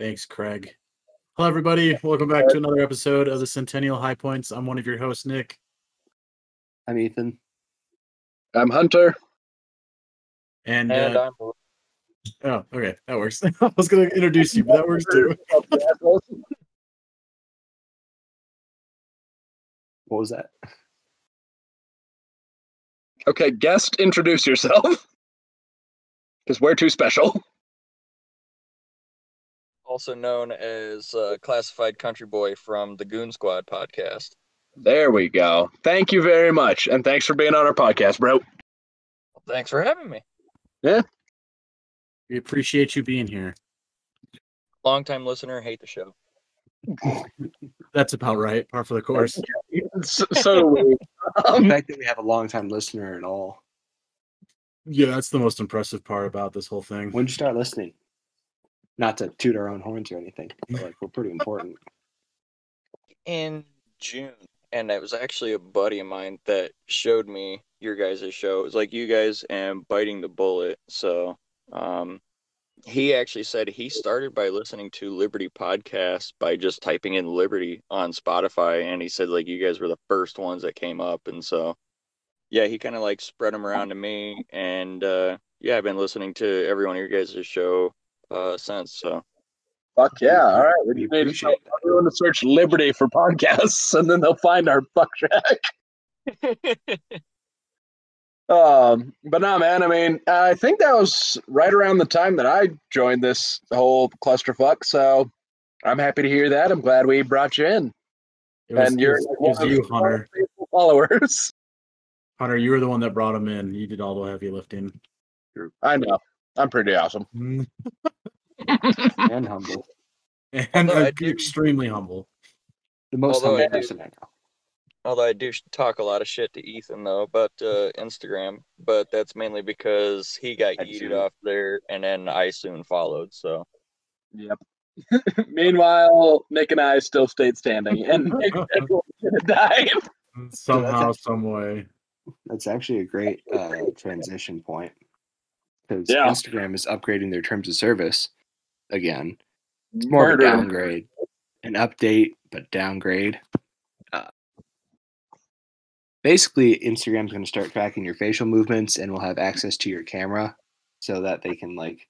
Thanks, Craig. Hello, everybody. Welcome back to another episode of the Centennial High Points. I'm one of your hosts, Nick. I'm Ethan. I'm Hunter. And I'm... Oh, okay. That works. I was going to introduce you, but that works too. What was that? Okay, guest, introduce yourself. Because we're too special. Also known as Classified Country Boy from the Goon Squad podcast. There we go. Thank you very much. And thanks for being on our podcast, bro. Well, thanks for having me. Yeah. We appreciate you being here. Longtime listener, hate the show. That's about right. Par for the course. So we. The fact that we have a longtime listener at all. Yeah, that's the most impressive part about this whole thing. When did you start listening? Not to toot our own horns or anything, but like, we're pretty important. In June, and it was actually a buddy of mine that showed me your guys' show. It was like you guys and Biting the Bullet. So he actually said he started by listening to Liberty Podcast by just typing in Liberty on Spotify. And he said, like, you guys were the first ones that came up. And so, yeah, he kind of like spread them around to me. And yeah, I've been listening to every one of your guys' show. Sense so. Fuck yeah! All right, we need to tell everyone to search Liberty for podcasts, and then they'll find our fuck track. But no, man. I mean, I think that was right around the time that I joined this whole clusterfuck. So I'm happy to hear that. I'm glad we brought you in. It was you, Hunter. Followers. Hunter, you were the one that brought him in. You did all the heavy lifting. I know. I'm pretty awesome. And humble. And extremely humble. The most humble person I know. Although I do talk a lot of shit to Ethan, though, about Instagram. But that's mainly because he got yeeted off there, and then I soon followed, so. Yep. Meanwhile, Nick and I still stayed standing. And Nick died. Somehow, some way. That's actually a great transition point. Because Instagram is upgrading their terms of service again. It's more of a downgrade. An update, but downgrade. Basically, Instagram's going to start tracking your facial movements and will have access to your camera so that they can, like,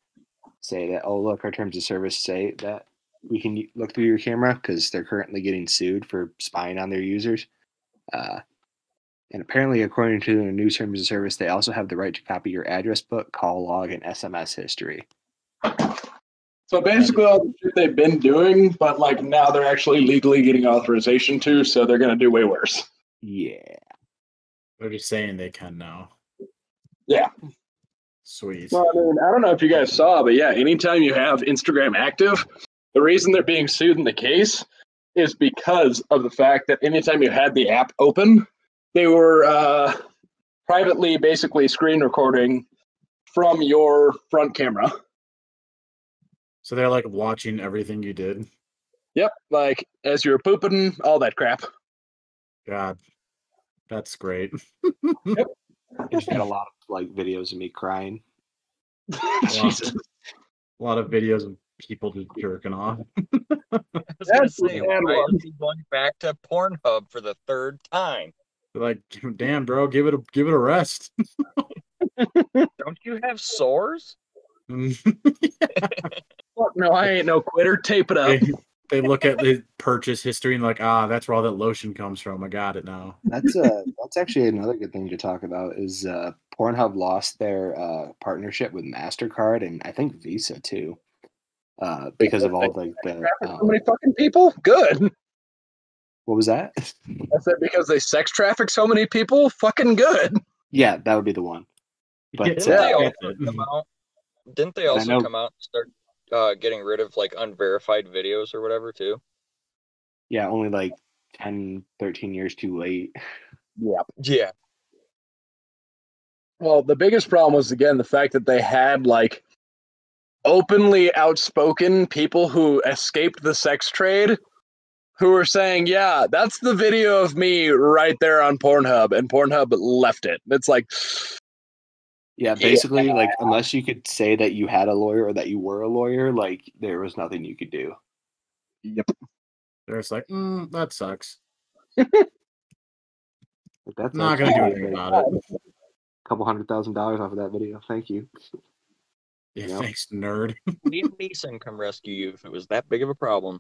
say that, oh, look, our terms of service say that we can look through your camera because they're currently getting sued for spying on their users. And apparently, according to their new terms of service, they also have the right to copy your address book, call log, and SMS history. So basically all the shit they've been doing, but like now they're actually legally getting authorization to, so they're going to do way worse. Yeah. They're just saying they can now. Yeah. Sweet. Well, I mean, I don't know if you guys saw, but yeah, anytime you have Instagram active, the reason they're being sued in the case is because of the fact that anytime you had the app open, they were privately basically screen recording from your front camera. So they're like watching everything you did? Yep, like as you were pooping, all that crap. God, that's great. Yep. I just had a lot of like videos of me crying. Jesus. A lot of videos of people just jerking off. I was going to say, why is he going back to Pornhub for the third time? Like, damn, bro, give it a rest. Don't you have sores? Fuck no, I ain't no quitter. Tape it up. They look at the purchase history and like, that's where all that lotion comes from. I got it now. That's actually another good thing to talk about is Pornhub lost their partnership with MasterCard and I think Visa too, because of all like the so many fucking people. Good. What was that? I said because they sex traffic so many people? Fucking good. Yeah, that would be the one. But didn't they also come out and start getting rid of like unverified videos or whatever too? Yeah, only like 10, 13 years too late. Yeah. Yeah. Well, the biggest problem was, again, the fact that they had like openly outspoken people who escaped the sex trade who were saying, yeah, that's the video of me right there on Pornhub, and Pornhub left it. It's like, Yeah, basically, yeah. Like, unless you could say that you had a lawyer or that you were a lawyer, like, there was nothing you could do. Yep. They're just like, that sucks. That's not going to do anything about it. $200,000 off of that video. Thank you. Yeah, you know? Thanks, nerd. Liam Neeson come rescue you if it was that big of a problem.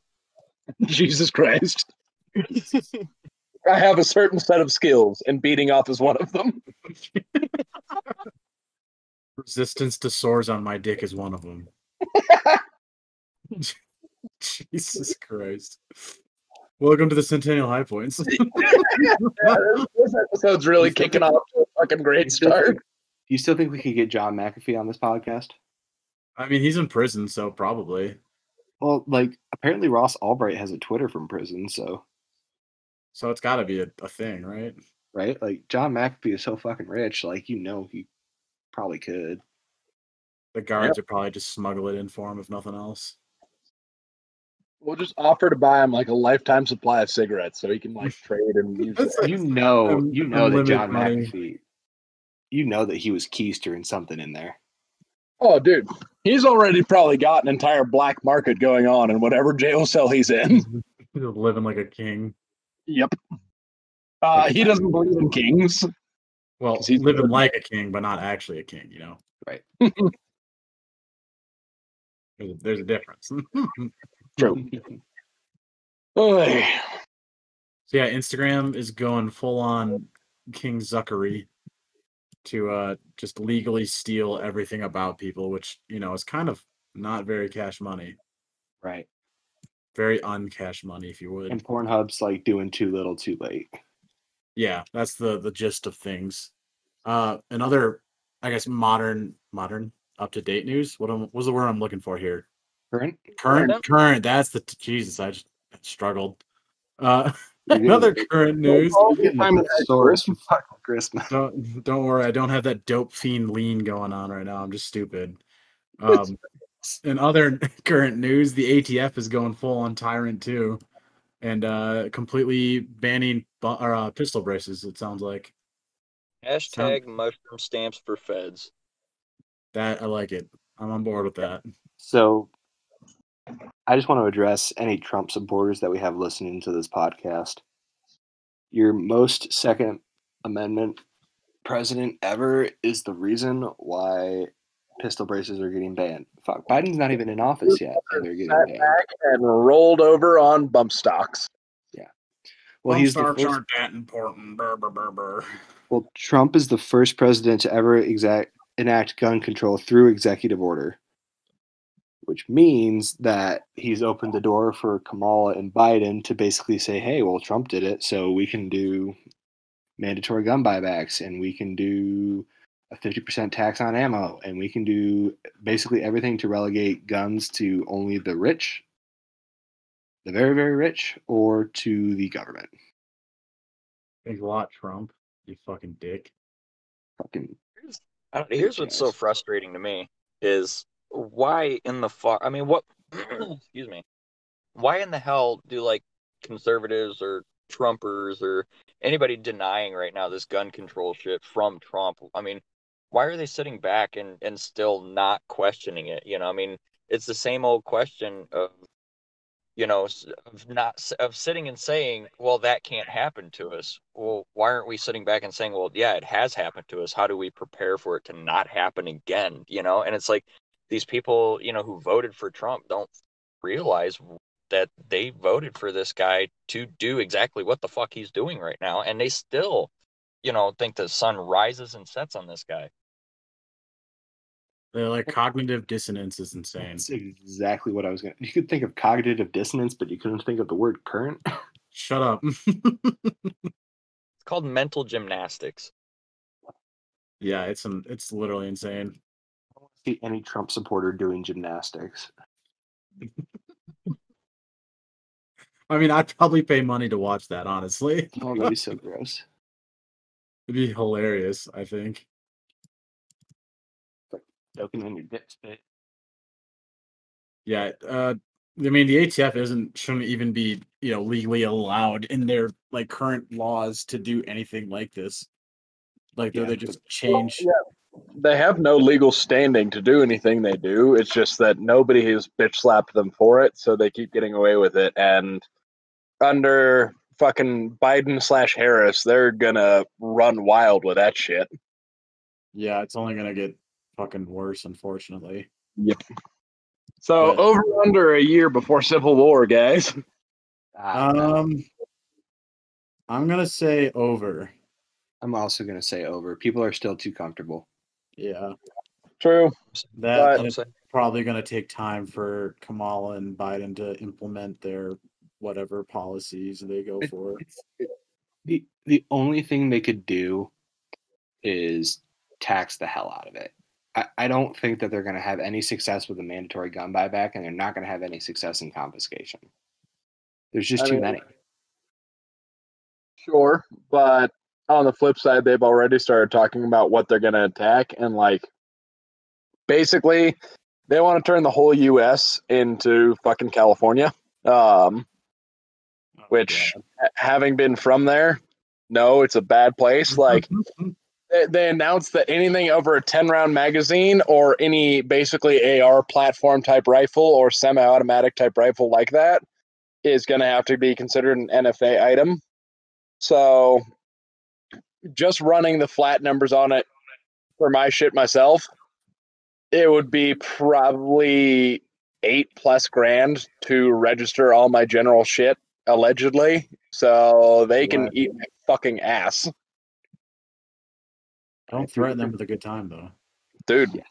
Jesus Christ. I have a certain set of skills, and beating off is one of them. Resistance to sores on my dick is one of them. Jesus Christ. Welcome to the Centennial High Points. This episode's really kicking off to a fucking great start. You still think we could get John McAfee on this podcast? I mean, he's in prison, so probably. Well, like, apparently Ross Albright has a Twitter from prison, so... So it's got to be a thing, right? Right? Like, John McAfee is so fucking rich, like, you know he probably could. The guards would probably just smuggle it in for him, if nothing else. We'll just offer to buy him like a lifetime supply of cigarettes, so he can like trade and use it. You know that John McAfee, you know that he was keystering something in there. Oh, dude, he's already probably got an entire black market going on in whatever jail cell he's in. He's living like a king. Yep. He doesn't believe in kings. Well, he's living like a king, but not actually a king. You know, right? There's a difference. True. So yeah, Instagram is going full on King Zuckery to just legally steal everything about people, which, you know, is kind of not very cash money. Right. Very uncash money, if you would. And Pornhub's like doing too little too late. Yeah, that's the gist of things. Another, I guess, modern up-to-date news. What's the word I'm looking for here? Current. That's the Jesus. I just struggled. Another current news. Don't worry, I don't have that dope fiend lean going on right now. I'm just stupid. In other current news, the ATF is going full on tyrant too, and completely banning pistol braces. It sounds like. # mushroom stamps for feds. That I like it. I'm on board with that. So. I just want to address any Trump supporters that we have listening to this podcast. Your most Second Amendment president ever is the reason why pistol braces are getting banned. Fuck, Biden's not even in office yet. And they're getting banned. Back and rolled over on bump stocks. Yeah. Well, bump stocks aren't that important. Well, Trump is the first president to ever enact gun control through executive order. Which means that he's opened the door for Kamala and Biden to basically say, hey, well, Trump did it, so we can do mandatory gun buybacks, and we can do a 50% tax on ammo, and we can do basically everything to relegate guns to only the rich, the very, very rich, or to the government. Thanks a lot, Trump, you fucking dick. Here's what's so frustrating to me is... Why in the fuck? I mean, what? Excuse me. Why in the hell do like conservatives or Trumpers or anybody denying right now this gun control shit from Trump? I mean, why are they sitting back and still not questioning it? You know, I mean, it's the same old question of, you know, of sitting and saying, well, that can't happen to us. Well, why aren't we sitting back and saying, well, yeah, it has happened to us. How do we prepare for it to not happen again? You know, and it's like. These people, you know, who voted for Trump don't realize that they voted for this guy to do exactly what the fuck he's doing right now. And they still, you know, think the sun rises and sets on this guy. They're like cognitive dissonance is insane. That's exactly what I was going to... You could think of cognitive dissonance, but you couldn't think of the word current. Shut up. It's called mental gymnastics. Yeah, it's literally insane. See any Trump supporter doing gymnastics. I mean, I'd probably pay money to watch that, honestly. Oh, that'd be so gross. It'd be hilarious, I think. Like soaking in your dip spit. Yeah, I mean, the ATF shouldn't even be, you know, legally allowed in their like current laws to do anything like this. Like, yeah. They just change. Well, yeah. They have no legal standing to do anything they do. It's just that nobody has bitch slapped them for it, so they keep getting away with it. And under fucking Biden/Harris, they're gonna run wild with that shit. Yeah, it's only gonna get fucking worse, unfortunately. Yep. So but, over under a year before Civil War, guys. I'm gonna say over. I'm also gonna say over. People are still too comfortable. Yeah. True. That's probably gonna take time for Kamala and Biden to implement their whatever policies they go for. The only thing they could do is tax the hell out of it. I don't think that they're going to have any success with a mandatory gun buyback, and they're not going to have any success in confiscation. There's just too many. Sure, but on the flip side, they've already started talking about what they're going to attack, and like basically they want to turn the whole U.S. into fucking California. Which, having been from there, no, it's a bad place. Like, they announced that anything over a 10-round magazine or any basically AR platform type rifle or semi-automatic type rifle like that is going to have to be considered an NFA item. So just running the flat numbers on it for my shit myself, it would be probably $8+ grand to register all my general shit, allegedly, so they can eat my fucking ass. Don't threaten them with a good time, though. Dude,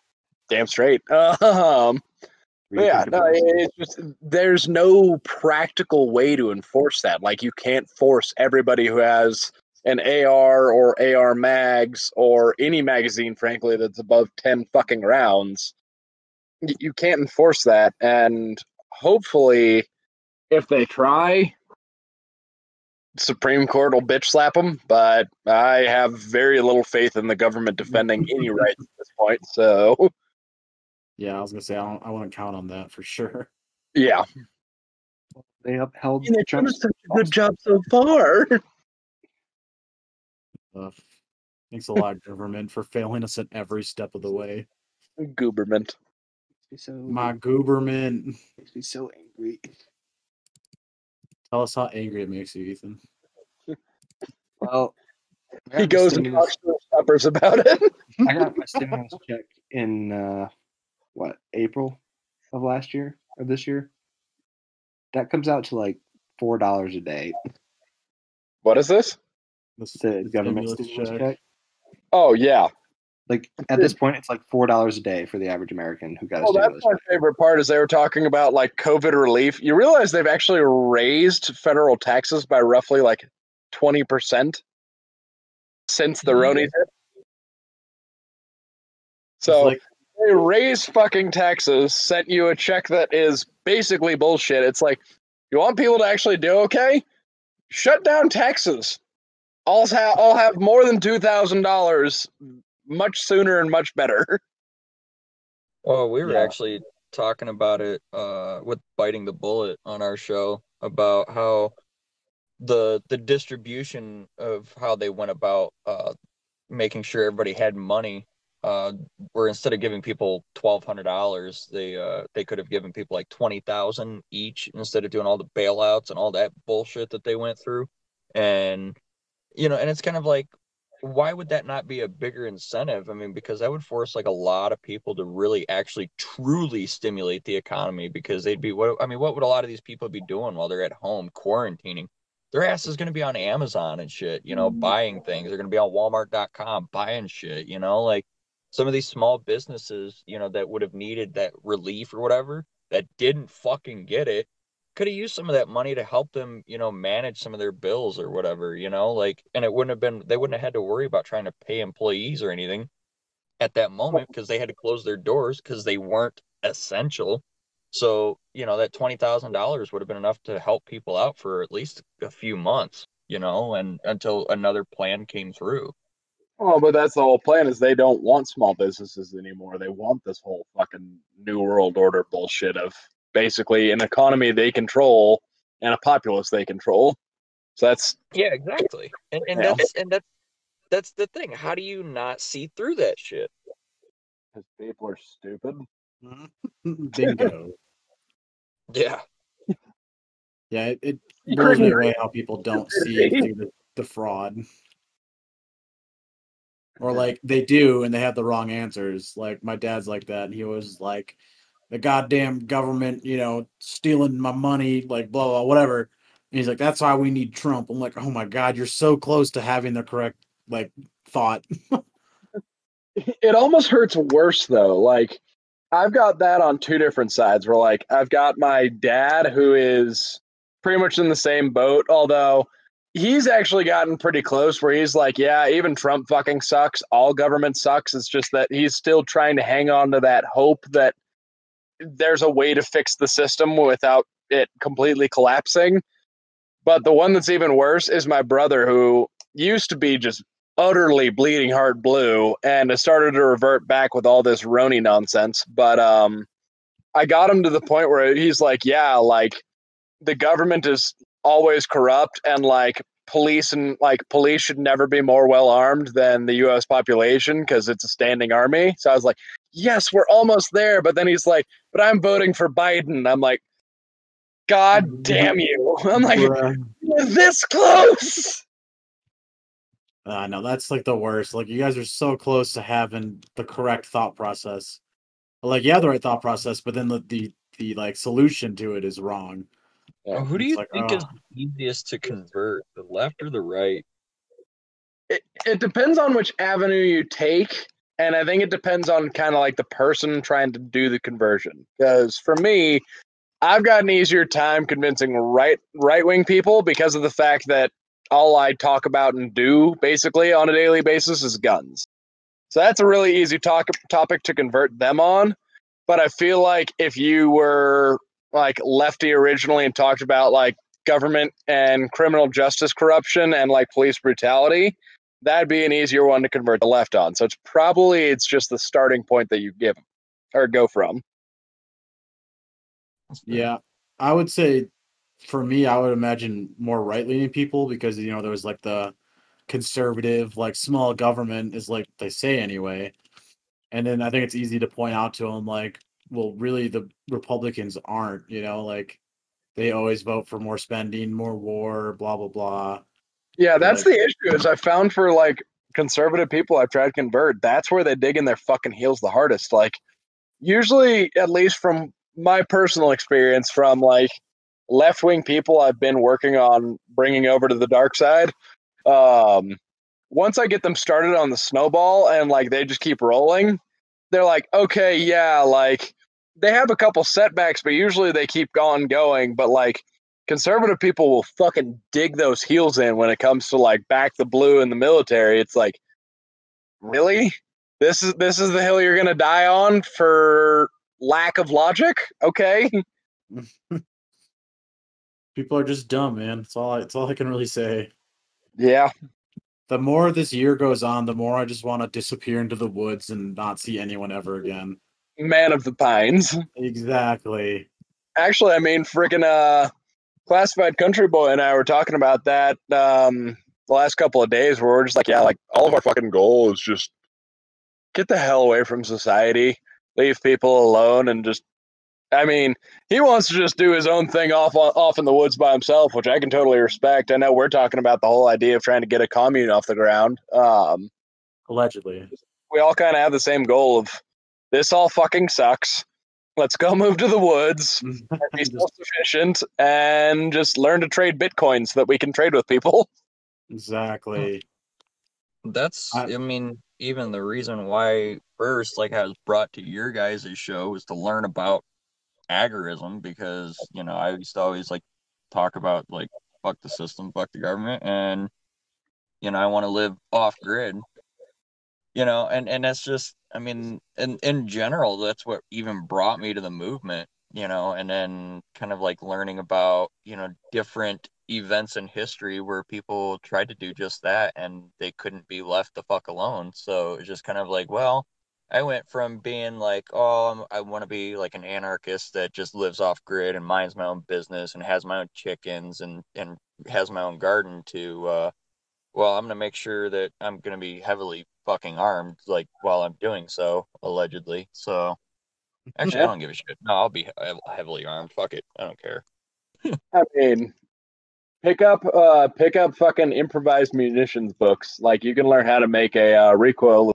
damn straight. It's just, there's no practical way to enforce that. Like, you can't force everybody who has an AR or AR mags or any magazine, frankly, that's above 10 fucking rounds. You can't enforce that, and hopefully, if they try, Supreme Court will bitch slap them, but I have very little faith in the government defending any rights at this point, so... Yeah, I was going to say, I want to count on that for sure. Yeah. They upheld... And they've done such a good job so far! Thanks a lot, government, for failing us at every step of the way. Gooberment. My gooberman makes me so angry. Tell us how angry it makes you, Ethan. Well, he goes and talks to the shoppers about it. I got my stimulus check in April of last year or this year. That comes out to like $4 a day. What is this? This is the government stimulus check. Oh yeah. Like, at this point, it's like $4 a day for the average American who got a stimulus. That's my favorite part, is they were talking about, like, COVID relief. You realize they've actually raised federal taxes by roughly, like, 20% since the Roni hit. So, like, they raised fucking taxes, sent you a check that is basically bullshit. It's like, you want people to actually do okay? Shut down taxes. I'll have more than $2,000 much sooner and much better. Oh, we were actually talking about it with Biting the Bullet on our show about how the distribution of how they went about making sure everybody had money, where instead of giving people $1,200, they could have given people like $20,000 each instead of doing all the bailouts and all that bullshit that they went through. And, you know, and it's kind of like, why would that not be a bigger incentive? I mean, because that would force like a lot of people to really actually truly stimulate the economy, because they'd be, what would a lot of these people be doing while they're at home quarantining? Their ass is going to be on Amazon and shit, you know, buying things. They're going to be on Walmart.com buying shit, you know, like some of these small businesses, you know, that would have needed that relief or whatever that didn't fucking get it, could have used some of that money to help them, you know, manage some of their bills or whatever, you know, like, and it wouldn't have been, they wouldn't have had to worry about trying to pay employees or anything at that moment, because they had to close their doors because they weren't essential. So, you know, that $20,000 would have been enough to help people out for at least a few months, you know, and until another plan came through. Oh, but that's the whole plan, is they don't want small businesses anymore. They want this whole fucking New World Order bullshit of basically an economy they control and a populace they control. So that's exactly, and that's That's the thing. How do you not see through that shit? Because people are stupid. Bingo. Yeah. Yeah, it blows me away how people don't see through the fraud. Or like they do and they have the wrong answers. Like my dad's like that, and he was like, the goddamn government, you know, stealing my money, like blah, blah, whatever. And he's like, that's why we need Trump. I'm like, oh my God, you're so close to having the correct like thought. It almost hurts worse though. Like I've got that on two different sides where like I've got my dad who is pretty much in the same boat, although he's actually gotten pretty close where he's like, yeah, even Trump fucking sucks. All government sucks. It's just that he's still trying to hang on to that hope that there's a way to fix the system without it completely collapsing. But the one that's even worse is my brother, who used to be just utterly bleeding heart blue and has started to revert back with all this Roni nonsense. But I got him to the point where he's like, yeah, like the government is always corrupt and like police should never be more well armed than the U.S. population because it's a standing army. So I was like, yes, we're almost there. But then he's like, but I'm voting for Biden. I'm like, God damn you. I'm like, you're this close. No, that's like the worst. Like, you guys are so close to having the correct thought process. Like, yeah, the right thought process, but then the like solution to it is wrong. Yeah. Who do you think is easiest to convert, the left or the right? It depends on which avenue you take. And I think it depends on kind of like the person trying to do the conversion. Because for me, I've got an easier time convincing right-wing people because of the fact that all I talk about and do basically on a daily basis is guns. So that's a really easy topic to convert them on. But I feel like if you were like lefty originally and talked about like government and criminal justice corruption and like police brutality, that'd be an easier one to convert the left on. So it's just the starting point that you give or go from. Yeah, I would say for me, I would imagine more right-leaning people because, you know, there was like the conservative, like small government is like they say anyway. And then I think it's easy to point out to them like, well, really the Republicans aren't, you know, like they always vote for more spending, more war, blah, blah, blah. Yeah, that's like, the issue is I found for like conservative people I've tried to convert, that's where they dig in their fucking heels the hardest. Like usually, at least from my personal experience from like left-wing people I've been working on bringing over to the dark side. Once I get them started on the snowball and like, they just keep rolling. They're like, okay, yeah, like they have a couple setbacks, but usually they keep going. But like conservative people will fucking dig those heels in when it comes to like back the blue in the military. It's like, really? This is the hill you're going to die on for lack of logic? Okay. People are just dumb, man. It's all I can really say. Yeah. The more this year goes on, the more I just want to disappear into the woods and not see anyone ever again. Man of the Pines. Exactly. Actually, I mean, freaking Classified Country Boy and I were talking about that the last couple of days where we're just like, yeah, like all of our fucking goal is just get the hell away from society, leave people alone, and just, I mean, he wants to just do his own thing off in the woods by himself, which I can totally respect. I know we're talking about the whole idea of trying to get a commune off the ground. Allegedly. We all kind of have the same goal of this all fucking sucks. Let's go move to the woods, be self-sufficient, and just learn to trade Bitcoin so that we can trade with people. Exactly. That's, I mean, even the reason why first, like I was brought to your guys' show was to learn about agorism because, you know, I used to always like talk about like fuck the system, fuck the government, and you know I want to live off grid, you know, and that's just, I mean, in general that's what even brought me to the movement, you know, and then kind of like learning about, you know, different events in history where people tried to do just that and they couldn't be left the fuck alone. So it's just kind of like, well, I went from being like, oh, I want to be like an anarchist that just lives off grid and minds my own business and has my own chickens and has my own garden to, well, I'm going to make sure that I'm going to be heavily fucking armed, like, while I'm doing so, allegedly. So, actually, I don't give a shit. No, I'll be heavily armed. Fuck it. I don't care. I mean, pick up fucking improvised munitions books. Like, you can learn how to make a recoil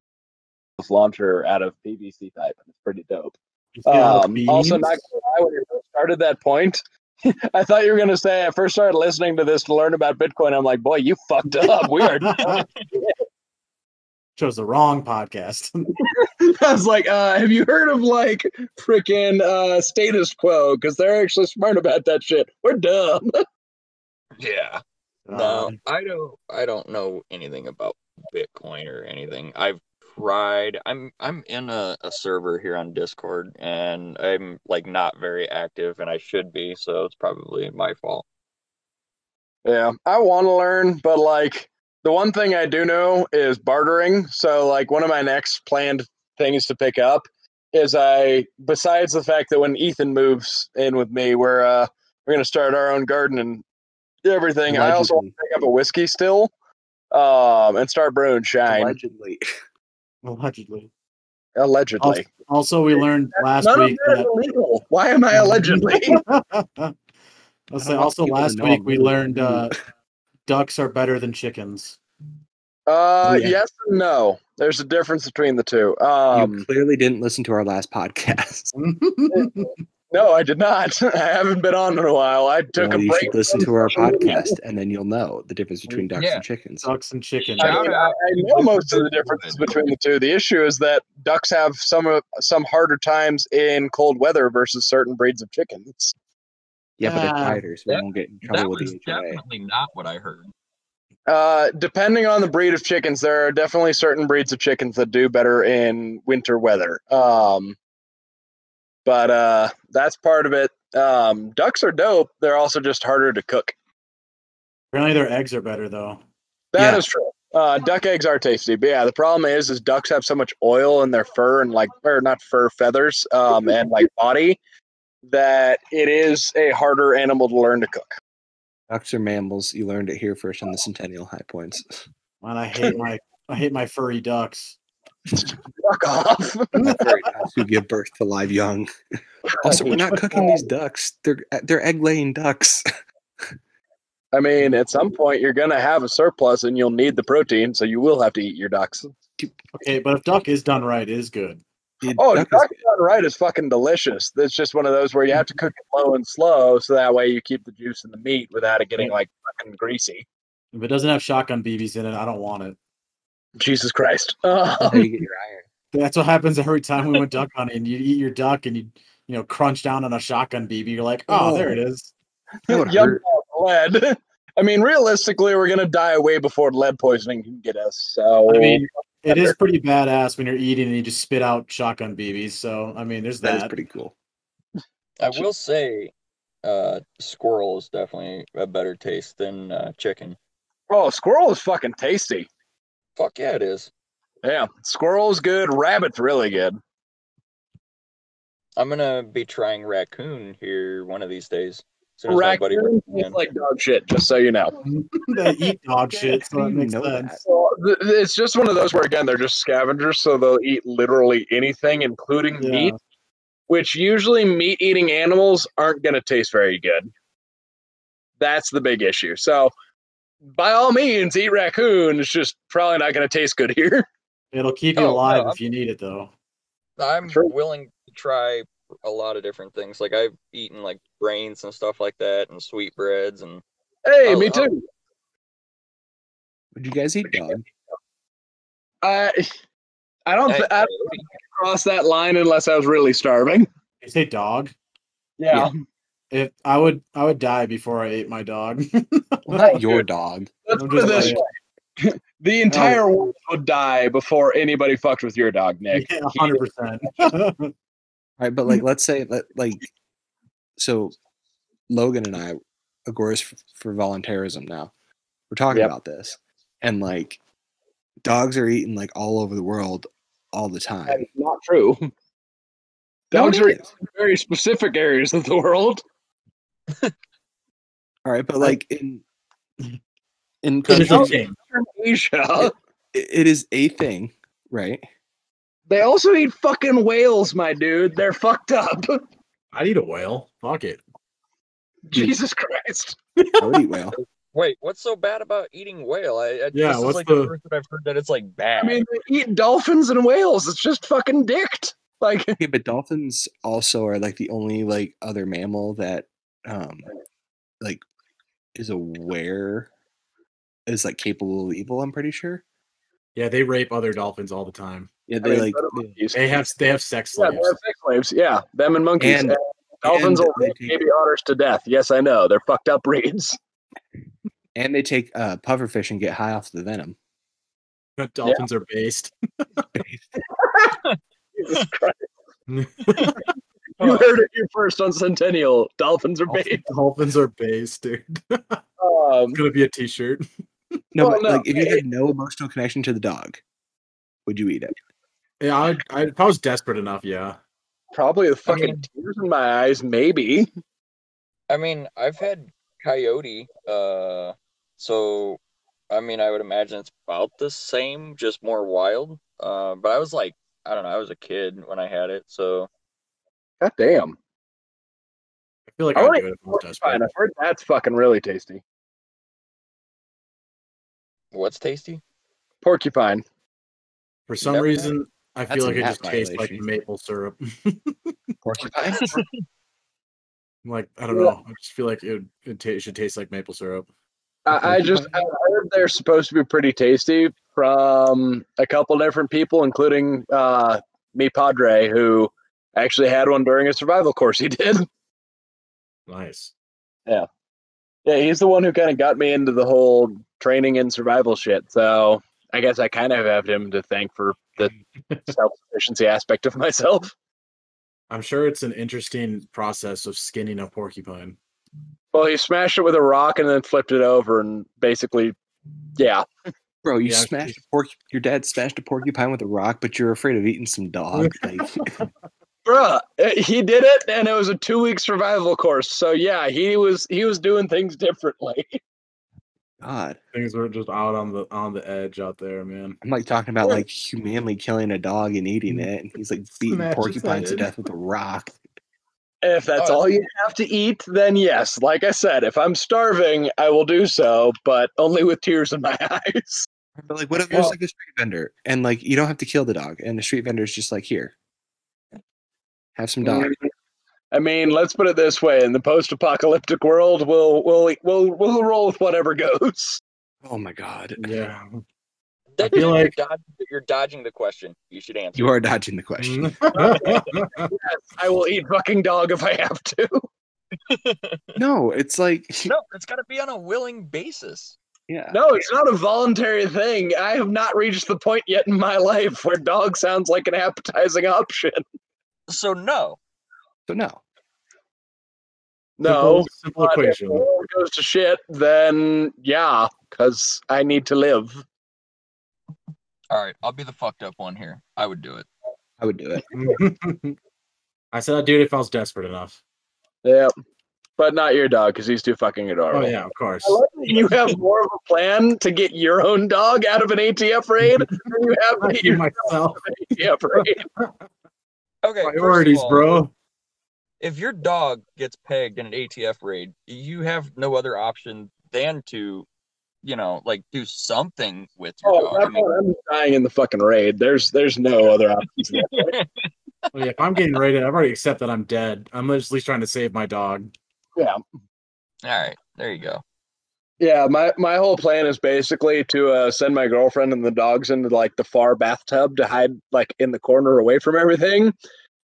launcher out of PVC pipe. It's pretty dope. Also, not gonna lie, when you first started that point, I thought you were gonna say I first started listening to this to learn about Bitcoin. I'm like, boy, you fucked up. We are chose the wrong podcast. I was like, have you heard of like freaking status quo? Because they're actually smart about that shit. We're dumb. Yeah. No, I don't know anything about Bitcoin or anything. I've tried. I'm in a server here on Discord, and I'm like not very active, and I should be, so it's probably my fault. Yeah, I want to learn, but like the one thing I do know is bartering. So like one of my next planned things to pick up is besides the fact that when Ethan moves in with me, we're gonna start our own garden and everything. Allegedly. I also want to pick up a whiskey still, and start brewing shine. Allegedly. Also, we learned last week that illegal. Why am I allegedly? Also, last week we learned ducks are better than chickens. Yes and no. There's a difference between the two. You clearly didn't listen to our last podcast. No, I did not. I haven't been on in a while. I took a break. You should listen to our podcast, and then you'll know the difference between ducks and chickens. Ducks and chickens. I know most of the differences between the two. The issue is that ducks have some harder times in cold weather versus certain breeds of chickens. Yeah, but they're fighters. We won't get in trouble with the HOA. That's definitely not what I heard. Depending on the breed of chickens, there are definitely certain breeds of chickens that do better in winter weather. But that's part of it. Ducks are dope. They're also just harder to cook. Apparently their eggs are better, though. That is true. Duck eggs are tasty. But yeah, the problem is ducks have so much oil in their fur and like, or not fur, feathers and like body that it is a harder animal to learn to cook. Ducks are mammals. You learned it here first on the Centennial High Points. Man, I hate my furry ducks. Fuck off! Who give birth to live young? Also, we're not cooking these ducks. They're egg-laying ducks. I mean, at some point, you're gonna have a surplus, and you'll need the protein, so you will have to eat your ducks. Okay, but if duck is done right, it is good. Duck done right is fucking delicious. It's just one of those where you have to cook it low and slow, so that way you keep the juice in the meat without it getting like fucking greasy. If it doesn't have shotgun BBs in it, I don't want it. Jesus Christ! That's how you get your iron. That's what happens every time we went duck hunting. And you eat your duck, and you crunch down on a shotgun BB. You're like, oh, there it is. Young lead. I mean, realistically, we're gonna die way before lead poisoning can get us. So I mean, it is pretty badass when you're eating and you just spit out shotgun BBs. So I mean, there's that. That is pretty cool. I will say, squirrel is definitely a better taste than chicken. Oh, squirrel is fucking tasty. Fuck yeah, it is. Yeah, squirrel's good. Rabbit's really good. I'm gonna be trying raccoon here one of these days. Raccoon tastes like dog shit, just so you know. They eat dog shit, so that makes sense. That. It's just one of those where, again, they're just scavengers, so they'll eat literally anything, including meat, which usually meat-eating animals aren't gonna taste very good. That's the big issue. So, by all means, eat raccoon. It's just probably not going to taste good here. It'll keep you alive if you need it, though. I'm willing to try a lot of different things. Like, I've eaten, like, brains and stuff like that, and sweetbreads. And me too. Would you guys eat dog? I don't cross that line unless I was really starving. You say dog? Yeah. If I would die before I ate my dog. Well, not your dog. Let's put it this way. The entire world would die before anybody fucked with your dog, Nick. Yeah, 100%. All right, but like, let's say, like, so Logan and I, Agora's for volunteerism now. We're talking about this, and like, dogs are eaten like all over the world all the time. That is not true. Dogs are eaten in very specific areas of the world. All right, but like in in Asia. It is a thing, right? They also eat fucking whales, my dude. They're fucked up. I'd eat a whale. Fuck it. Jesus Christ. I would eat whale. Wait, what's so bad about eating whale? This is like the first time I've heard that it's like bad. I mean, they eat dolphins and whales. It's just fucking dicked. Like, okay, but dolphins also are like the only like other mammal that like is aware, is like capable of evil. I'm pretty sure. Yeah, they rape other dolphins all the time. Yeah, they have sex slaves. Yeah, they have sex slaves. Yeah, them and monkeys. And dolphins will rape baby otters to death. Yes, I know. They're fucked up breeds. And they take pufferfish and get high off the venom. Dolphins are based. Jesus Christ. You heard it here first on Centennial. Dolphins are based. Dolphins are based, dude. It's going to be a t-shirt. No, but like, if you had no emotional connection to the dog, would you eat it? Yeah, if I was desperate enough, yeah. Probably with fucking tears in my eyes, maybe. I mean, I've had coyote, so I mean, I would imagine it's about the same, just more wild. But I was like, I don't know, I was a kid when I had it, so. God damn. I feel like I'd do it if I was desperate. I've heard that's fucking really tasty. What's tasty? Porcupine. For some reason, I feel like it just tastes like maple syrup. Porcupine? Like, I don't know. I just feel like it should taste like maple syrup. I heard they're supposed to be pretty tasty from a couple different people, including me Padre, who actually had one during a survival course he did. Nice. Yeah. Yeah, he's the one who kind of got me into the whole training and survival shit. So I guess I kind of have him to thank for the self-sufficiency aspect of myself. I'm sure it's an interesting process of skinning a porcupine. Well, he smashed it with a rock and then flipped it over and basically, yeah. Bro, you smashed your dad smashed a porcupine with a rock, but you're afraid of eating some dog. Like. Bruh, he did it, and it was a 2-week survival course. So yeah, he was doing things differently. God, things were just out on the edge out there, man. I'm like talking about like humanely killing a dog and eating it, and he's like beating porcupines to death with a rock. If that's all you have to eat, then yes. Like I said, if I'm starving, I will do so, but only with tears in my eyes. But like, what if there's like a street vendor, and like you don't have to kill the dog, and the street vendor is just like, here. Have some dog. I mean, let's put it this way: in the post-apocalyptic world, we'll roll with whatever goes. Oh my God! Yeah, I feel like you're dodging the question. You should answer. You are dodging the question. Yes, I will eat fucking dog if I have to. No, it's like it's got to be on a willing basis. Yeah. No, it's not a voluntary thing. I have not reached the point yet in my life where dog sounds like an appetizing option. So no. Simple equation. If the world goes to shit, then yeah, because I need to live. All right, I'll be the fucked up one here. I would do it. I said I'd do it if I was desperate enough. Yeah, but not your dog, because he's too fucking adorable. Oh yeah, of course. You have more of a plan to get your own dog out of an ATF raid than you have to get yourself out of an ATF raid. Okay, priorities, all, bro. If your dog gets pegged in an ATF raid, you have no other option than to, you know, like do something with your dog. I'm dying in the fucking raid. There's no other option. Well, yeah, if I'm getting raided, I've already accepted I'm dead. I'm at least trying to save my dog. Yeah. All right, there you go. Yeah, my whole plan is basically to send my girlfriend and the dogs into like the far bathtub to hide like in the corner away from everything,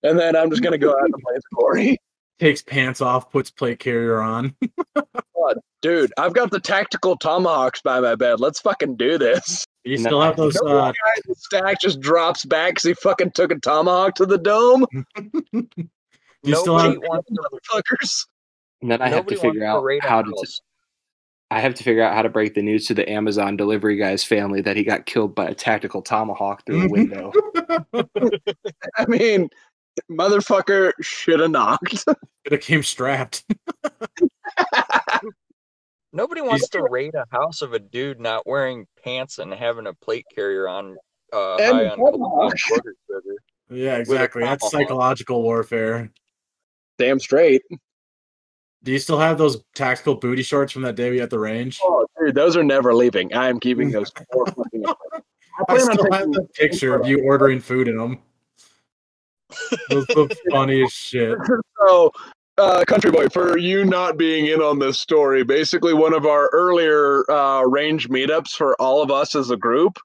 and then I'm just gonna go out and play glory. Takes pants off, puts plate carrier on. Oh, dude, I've got the tactical tomahawks by my bed. Let's fucking do this. You still have those? Guy in the stack just drops back because he fucking took a tomahawk to the dome. You still have motherfuckers. And then I have to figure out how to. I have to figure out how to break the news to the Amazon delivery guy's family that he got killed by a tactical tomahawk through a window. I mean, motherfucker should have knocked. Should have came strapped. Nobody wants to raid a house of a dude not wearing pants and having a plate carrier on. On yeah, exactly. That's psychological warfare. Damn straight. Do you still have those tactical booty shorts from that day we at the range? Oh, dude, those are never leaving. I am keeping those. I still have the picture of you ordering food in them. Those the funniest shit. So, Country Boy, for you not being in on this story, basically one of our earlier range meetups for all of us as a group,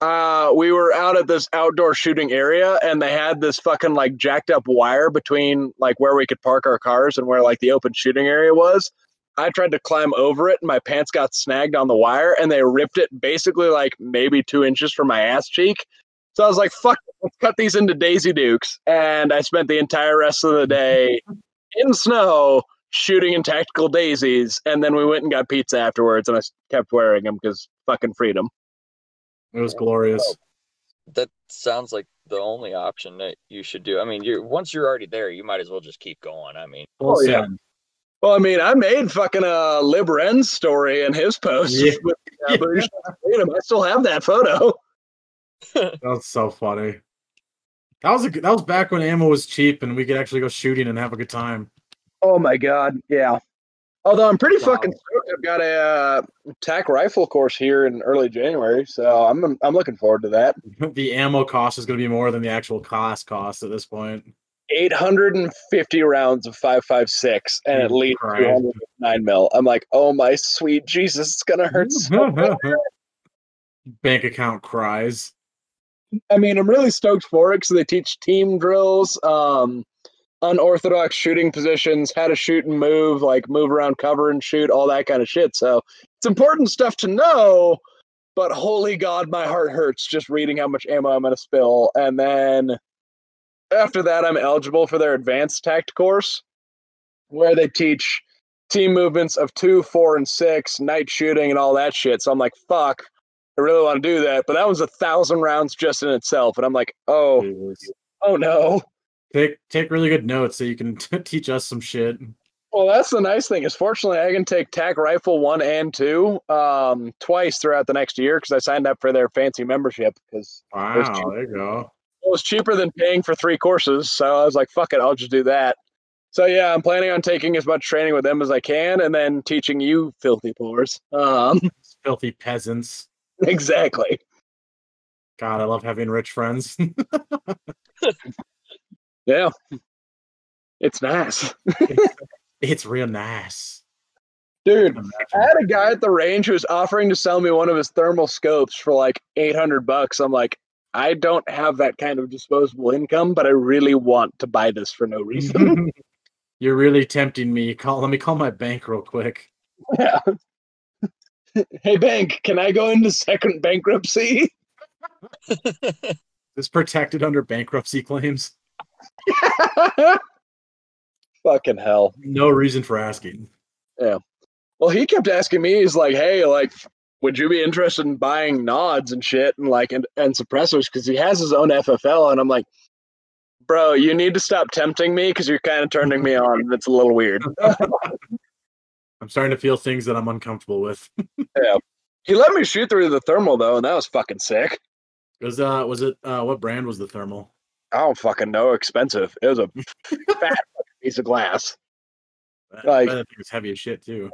we were out at this outdoor shooting area, and they had this fucking like jacked up wire between like where we could park our cars and where like the open shooting area was. I tried to climb over it, and my pants got snagged on the wire, and they ripped it basically like maybe 2 inches from my ass cheek. So I was like, fuck, let's cut these into Daisy Dukes. And I spent the entire rest of the day in snow shooting in tactical daisies. And then we went and got pizza afterwards, and I kept wearing them because fucking freedom. It was glorious. That sounds like the only option that you should do. I mean, once you're already there, you might as well just keep going. I mean, oh, yeah. Well, I mean, I made fucking a Liberen's story in his post. Yeah. With, I still have that photo. That's so funny. That was back when ammo was cheap and we could actually go shooting and have a good time. Oh my god, yeah. Although I'm pretty fucking stoked. I've got a TAC rifle course here in early January, so I'm looking forward to that. The ammo cost is going to be more than the actual cost at this point. 850 rounds of 5.56 and at least 209 mil. I'm like, oh my sweet Jesus, it's gonna hurt so much. Bank account cries. I mean, I'm really stoked for it because they teach team drills, unorthodox shooting positions, how to shoot and move, like move around cover and shoot, all that kind of shit. So it's important stuff to know, but holy God, my heart hurts just reading how much ammo I'm going to spill. And then after that, I'm eligible for their advanced tact course where they teach team movements of 2, 4, and 6, night shooting and all that shit. So I'm like, fuck. I really want to do that, but that was 1,000 rounds just in itself, and I'm like, oh no. Take really good notes so you can teach us some shit. Well, that's the nice thing is, fortunately, I can take TAC Rifle 1 and 2 twice throughout the next year because I signed up for their fancy membership. There you go. It was cheaper than paying for 3 courses, so I was like, fuck it, I'll just do that. So yeah, I'm planning on taking as much training with them as I can, and then teaching you filthy poors, filthy peasants. Exactly. God, I love having rich friends. Yeah. It's nice. It's real nice. Dude, I had a guy at the range who was offering to sell me one of his thermal scopes for like $800. I'm like, I don't have that kind of disposable income, but I really want to buy this for no reason. You're really tempting me. Let me call my bank real quick. Yeah. Hey, bank, can I go into second bankruptcy? It's protected under bankruptcy claims. Fucking hell. No reason for asking. Yeah. Well, he kept asking me, he's like, hey, like, would you be interested in buying nods and shit and like and suppressors? Because he has his own FFL. And I'm like, bro, you need to stop tempting me because you're kind of turning me on. That's a little weird. I'm starting to feel things that I'm uncomfortable with. Yeah. He let me shoot through the thermal, though, and that was fucking sick. Was it what brand was the thermal? I don't fucking know. Expensive. It was a fat piece of glass. Like, it was heavy as shit, too.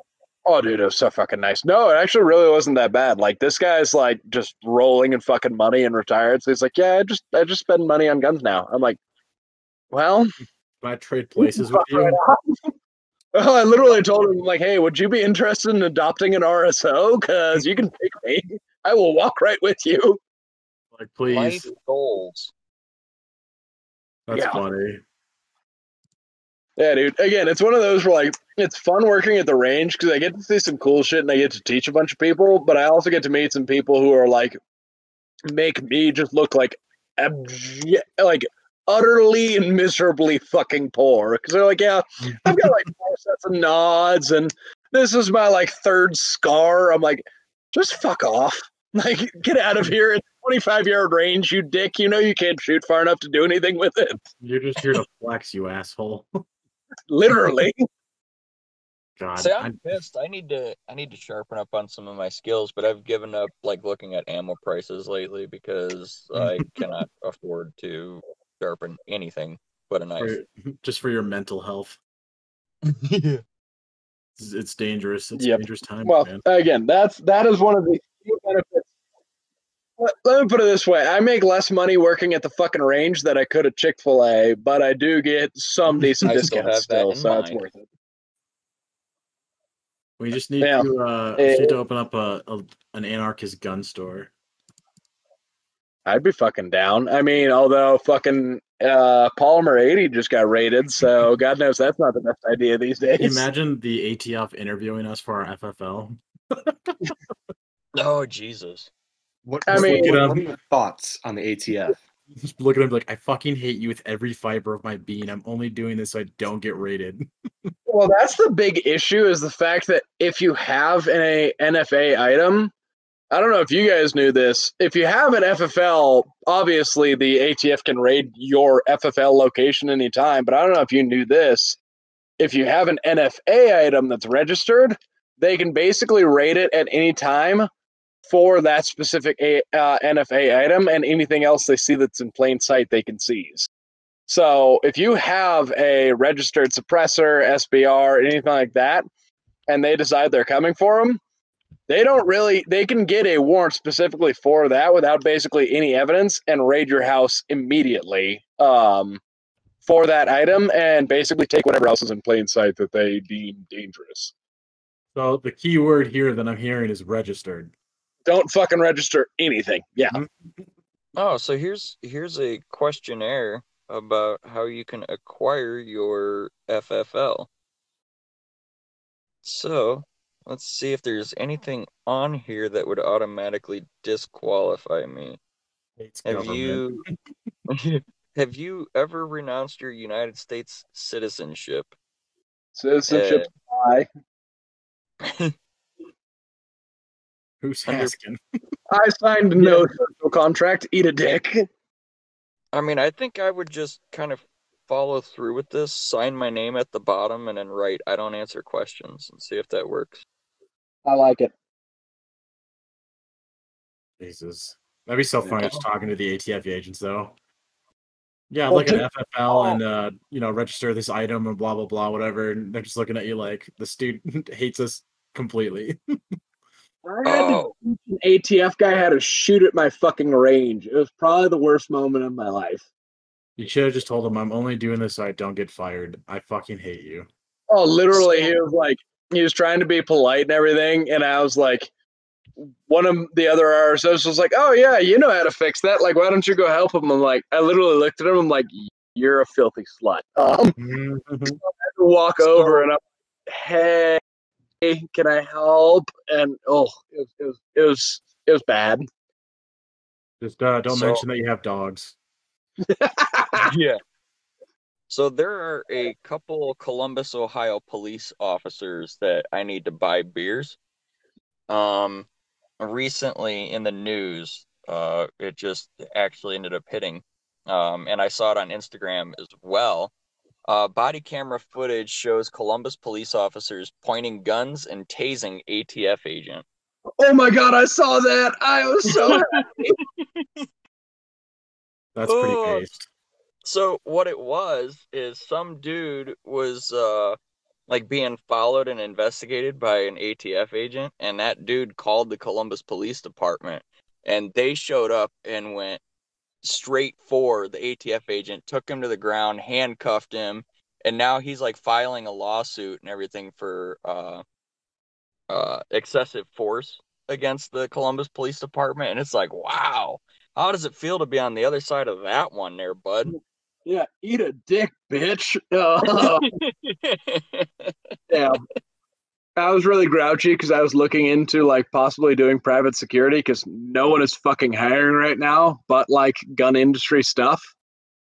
Oh, dude, it was so fucking nice. No, it actually really wasn't that bad. Like, this guy's, like, just rolling in fucking money and retired. So he's like, yeah, I just spend money on guns now. I'm like, well. If I trade places with you. Right. Well, I literally told him, like, hey, would you be interested in adopting an RSO? Because you can pick me. I will walk right with you. Like, please. Life goals. That's funny. Yeah, dude. Again, it's one of those where, like, it's fun working at the range because I get to see some cool shit and I get to teach a bunch of people, but I also get to meet some people who are, like, make me just look like utterly and miserably fucking poor because they're like, yeah, I've got like 4 sets of nods and this is my like 3rd scar. I'm like, just fuck off, like, get out of here. It's 25-yard range, you dick. You know you can't shoot far enough to do anything with it. You're just here to flex, you asshole. Literally. God. See, I'm pissed. I need to sharpen up on some of my skills, but I've given up like looking at ammo prices lately because I cannot afford to sharpen anything but a knife. Just for your mental health. Yeah. It's dangerous. It's a dangerous time. Well, man. Again, that is one of the few benefits. Let me put it this way. I make less money working at the fucking range than I could at Chick-fil-A, but I do get some decent discounts still, so it's worth it. We just need to open up an anarchist gun store. I'd be fucking down. I mean, although fucking Polymer 80 just got raided, so God knows that's not the best idea these days. Imagine the ATF interviewing us for our FFL. Oh, Jesus. What are your thoughts on the ATF? Just look at him like, I fucking hate you with every fiber of my being. I'm only doing this so I don't get raided. Well, that's the big issue, is the fact that if you have an NFA item, I don't know if you guys knew this. If you have an FFL, obviously the ATF can raid your FFL location anytime, but I don't know if you knew this. If you have an NFA item that's registered, they can basically raid it at any time for that specific NFA item, and anything else they see that's in plain sight, they can seize. So if you have a registered suppressor, SBR, anything like that, and they decide they're coming for them, they can get a warrant specifically for that without basically any evidence and raid your house immediately for that item and basically take whatever else is in plain sight that they deem dangerous. So the key word here that I'm hearing is registered. Don't fucking register anything. Yeah. Oh, so here's a questionnaire about how you can acquire your FFL. So let's see if there's anything on here that would automatically disqualify me. Have you ever renounced your United States citizenship? Citizenship lie. Who's asking? I signed no social contract. Eat a dick. I mean, I think I would just kind of follow through with this, sign my name at the bottom, and then write, I don't answer questions, and see if that works. I like it. Jesus. That'd be so funny just talking to the ATF agents, though. Yeah, like an FFL and, register this item and blah, blah, blah, whatever, and they're just looking at you like, the student hates us completely. I had to teach an ATF guy how to shoot at my fucking range. It was probably the worst moment of my life. You should have just told him, I'm only doing this so I don't get fired. I fucking hate you. Oh, literally, he was like, he was trying to be polite and everything, and I was like, one of the other RSOs was like, oh yeah, you know how to fix that. Like, why don't you go help him? I'm like, I literally looked at him, I'm like, you're a filthy slut. I had to walk over, and I'm like, hey. Can I help? And it was bad. Just don't mention that you have dogs. Yeah. So there are a couple Columbus, Ohio police officers that I need to buy beers. Recently in the news, it just actually ended up hitting. And I saw it on Instagram as well. Body camera footage shows Columbus police officers pointing guns and tasing ATF agent. Oh my God, I saw that! I was so happy! That's pretty based. So what it was is some dude was being followed and investigated by an ATF agent, and that dude called the Columbus Police Department, and they showed up and went straight for the ATF agent, took him to the ground, handcuffed him, and now he's like filing a lawsuit and everything for excessive force against the Columbus Police Department. And it's like, wow, how does it feel to be on the other side of that one there, bud? Yeah, eat a dick, bitch. Yeah, I was really grouchy because I was looking into possibly doing private security because no one is fucking hiring right now, but gun industry stuff.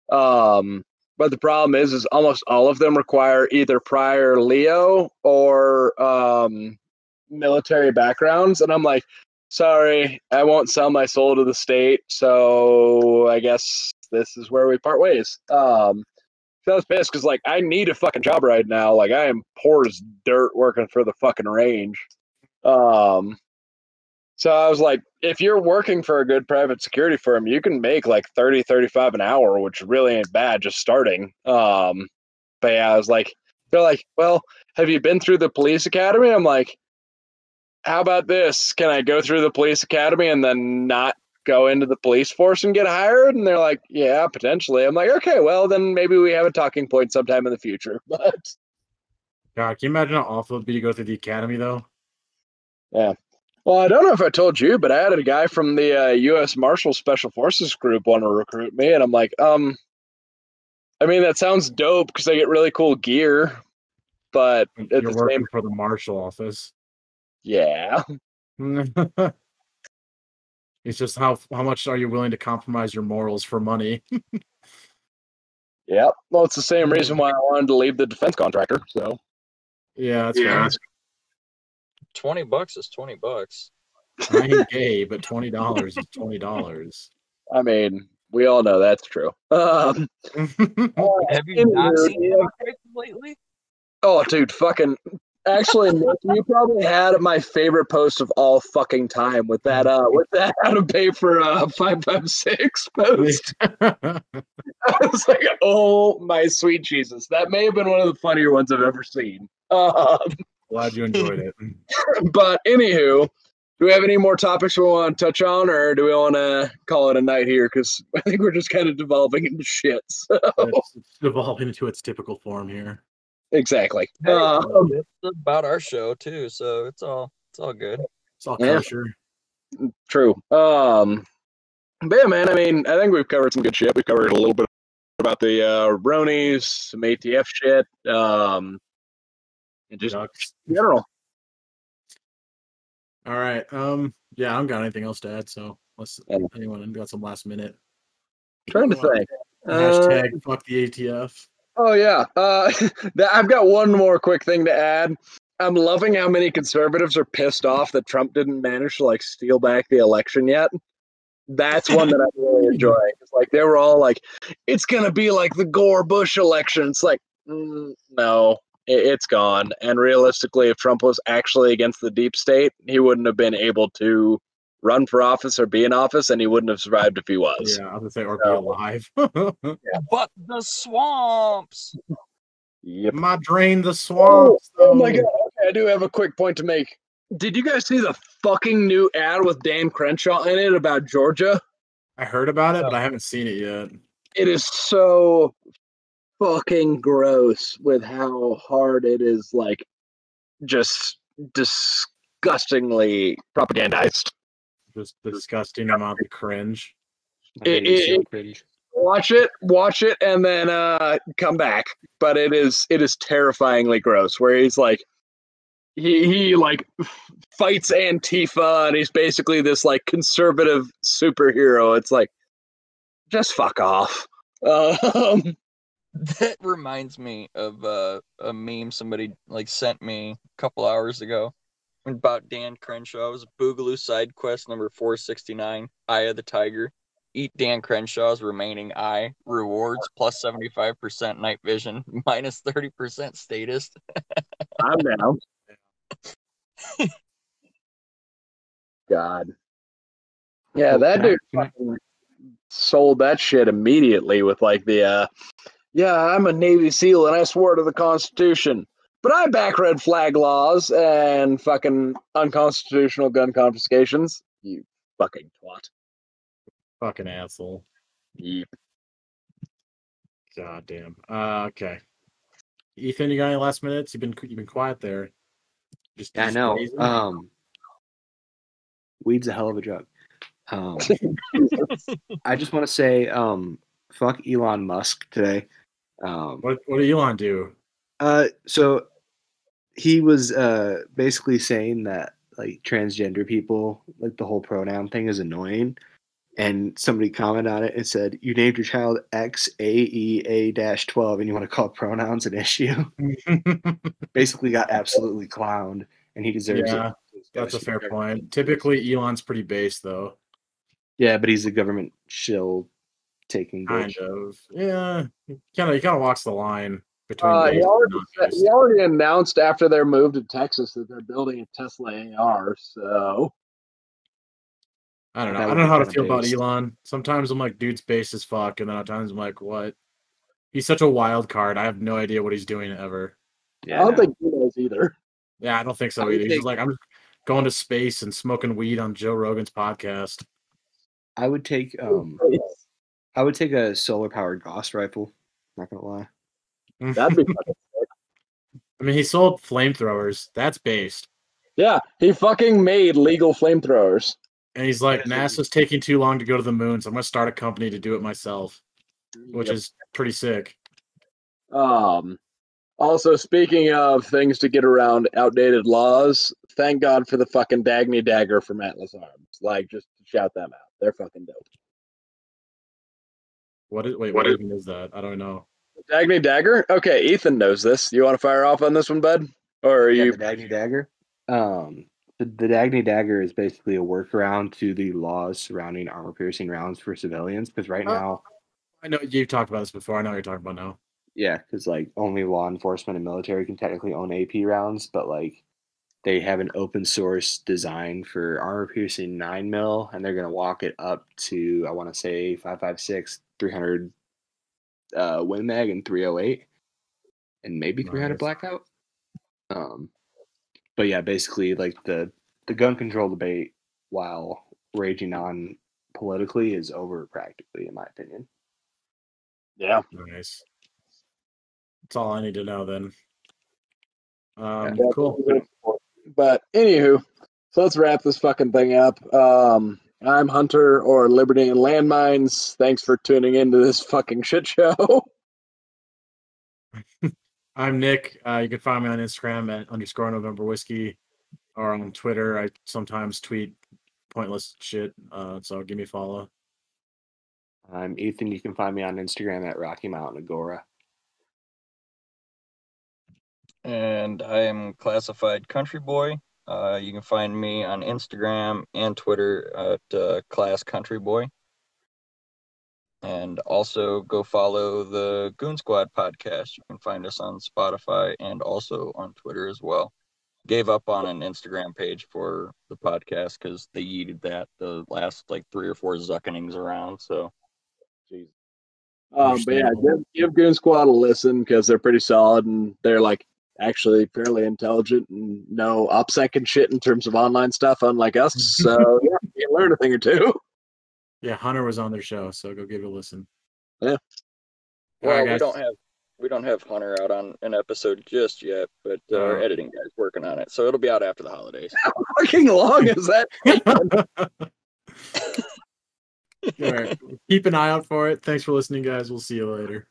But the problem is almost all of them require either prior LEO or military backgrounds. And I'm like, sorry, I won't sell my soul to the state. So I guess this is where we part ways. So I was pissed because, like, I need a fucking job right now. Like, I am poor as dirt working for the fucking range. So I was like, if you're working for a good private security firm, you can make like 30, 35 an hour, which really ain't bad just starting. But yeah, I was like, they're like, well, have you been through the police academy? I'm like, how about this? Can I go through the police academy and then not go into the police force and get hired? And they're like, yeah, potentially. I'm like, okay, well, then maybe we have a talking point sometime in the future. But God, can you imagine how awful it'd be to go through the academy, though? Yeah. Well, I don't know if I told you, but I had a guy from the U.S. Marshal Special Forces group want to recruit me, and I'm like, I mean, that sounds dope because I get really cool gear, but at the same for the Marshal office. Yeah. It's just how much are you willing to compromise your morals for money? Yeah. Well, it's the same reason why I wanted to leave the defense contractor. So. Yeah, that's right. $20 is $20. I ain't gay, but $20 is $20. I mean, we all know that's true. Have you not seen that lately? Oh, dude, fucking. Actually, Nick, you probably had my favorite post of all fucking time with that how to pay for 556 post. I was like, oh my sweet Jesus, that may have been one of the funnier ones I've ever seen. Glad you enjoyed it. But anywho, do we have any more topics we want to touch on, or do we want to call it a night here? Because I think we're just kind of devolving into shit. So. It's devolving into its typical form here. Exactly. Hey, it's about our show too, so it's all good. It's all kosher. Yeah. True. But yeah, man. I mean, I think we've covered some good shit. We covered a little bit about the Ronies, some ATF shit. And just in general. All right. Yeah, I don't got anything else to add. So unless anyone got some last minute. Trying to think. Hashtag fuck the ATF. Oh yeah. I've got one more quick thing to add. I'm loving how many conservatives are pissed off that Trump didn't manage to like steal back the election yet. That's one that I'm really enjoying. It's like they were all like, "It's gonna be like the Gore-Bush election." It's like, no. It's gone. And realistically, if Trump was actually against the deep state, he wouldn't have been able to run for office or be in office, and he wouldn't have survived if he was. Yeah, I would say, or be alive. Yeah. But the swamps. Yep. My drain the swamps. Oh my God. Okay, I do have a quick point to make. Did you guys see the fucking new ad with Dan Crenshaw in it about Georgia? I heard about it, but I haven't seen it yet. It is so fucking gross with how hard it is, like, just disgustingly propagandized. Just disgusting amount of cringe. Watch it, and then come back. But it is terrifyingly gross. Where he's like, he like fights Antifa, and he's basically this like conservative superhero. It's like, just fuck off. That reminds me of a meme somebody like sent me a couple hours ago about Dan Crenshaw. It was Boogaloo side quest number 469, Eye of the Tiger. Eat Dan Crenshaw's remaining eye. Rewards plus 75% night vision, minus 30% statist. I'm down. God. Yeah, that dude fucking sold that shit immediately with like the... yeah, I'm a Navy SEAL and I swore to the Constitution, but I back red flag laws and fucking unconstitutional gun confiscations. You fucking twat. Fucking asshole. Yep. God damn. Okay. Ethan, you got any last minutes? You've been quiet there. Just I know. Crazy. Weed's a hell of a drug. I just want to say, fuck Elon Musk today. What did Elon do? So he was basically saying that like transgender people, like the whole pronoun thing is annoying. And somebody commented on it and said, "You named your child XAEA-12, and you want to call pronouns an issue?" Basically, got absolutely clowned, and he deserves it. Yeah, that's a fair point. Typically, Elon's pretty base though. Yeah, but he's a government shill. taking kind of. Yeah, you kind of walks the line between. He already announced after their move to Texas that they're building a Tesla AR. So I don't know. I don't know how to feel about Elon. Sometimes I'm like, dude's based as fuck, and then at times I'm like, what? He's such a wild card. I have no idea what he's doing ever. Yeah, I don't think he knows either. Yeah, I don't think so either. He's just like, I'm going to space and smoking weed on Joe Rogan's podcast. I would take a solar powered Gauss rifle. I'm not gonna lie. That'd be fucking sick. I mean, he sold flamethrowers. That's based. Yeah, he fucking made legal flamethrowers. And he's like, NASA's taking too long to go to the moon, so I'm gonna start a company to do it myself, which is pretty sick. Also, speaking of things to get around outdated laws, thank God for the fucking Dagny Dagger from Atlas Arms. Like, just shout them out. They're fucking dope. What is that? I don't know. Dagny Dagger? Okay, Ethan knows this. You want to fire off on this one, bud? Or are you... The Dagny Dagger? The Dagny Dagger is basically a workaround to the laws surrounding armor-piercing rounds for civilians, because right now... I know you've talked about this before. I know what you're talking about now. Yeah, because like only law enforcement and military can technically own AP rounds, but like they have an open source design for armor-piercing 9mm, and they're going to walk it up to, I want to say, 5.56, 300 Win Mag, and 308, and maybe 300 Blackout. But yeah, basically like the gun control debate, while raging on politically, is over practically, in my opinion. Yeah. Nice. That's all I need to know then. Cool. But anywho, so let's wrap this fucking thing up. I'm Hunter, or Liberty and Landmines. Thanks for tuning into this fucking shit show. I'm Nick. You can find me on Instagram at _NovemberWhiskey, or on Twitter. I sometimes tweet pointless shit, so give me a follow. I'm Ethan. You can find me on Instagram at Rocky Mountain Agora. And I am Classified Country Boy. You can find me on Instagram and Twitter at Class Country Boy. And also go follow the Goon Squad podcast. You can find us on Spotify and also on Twitter as well. Gave up on an Instagram page for the podcast because they yeeted that the last like 3 or 4 zuckenings around. So, jeez. But yeah, give Goon Squad a listen because they're pretty solid and they're like actually fairly intelligent and know OPSEC and shit in terms of online stuff, unlike us. So yeah, you can learn a thing or two. Yeah, Hunter was on their show, so go give it a listen. Yeah. Well, right, we don't have Hunter out on an episode just yet, but our editing guy's working on it, so it'll be out after the holidays. How fucking long is that? All right. Keep an eye out for it. Thanks for listening, guys. We'll see you later.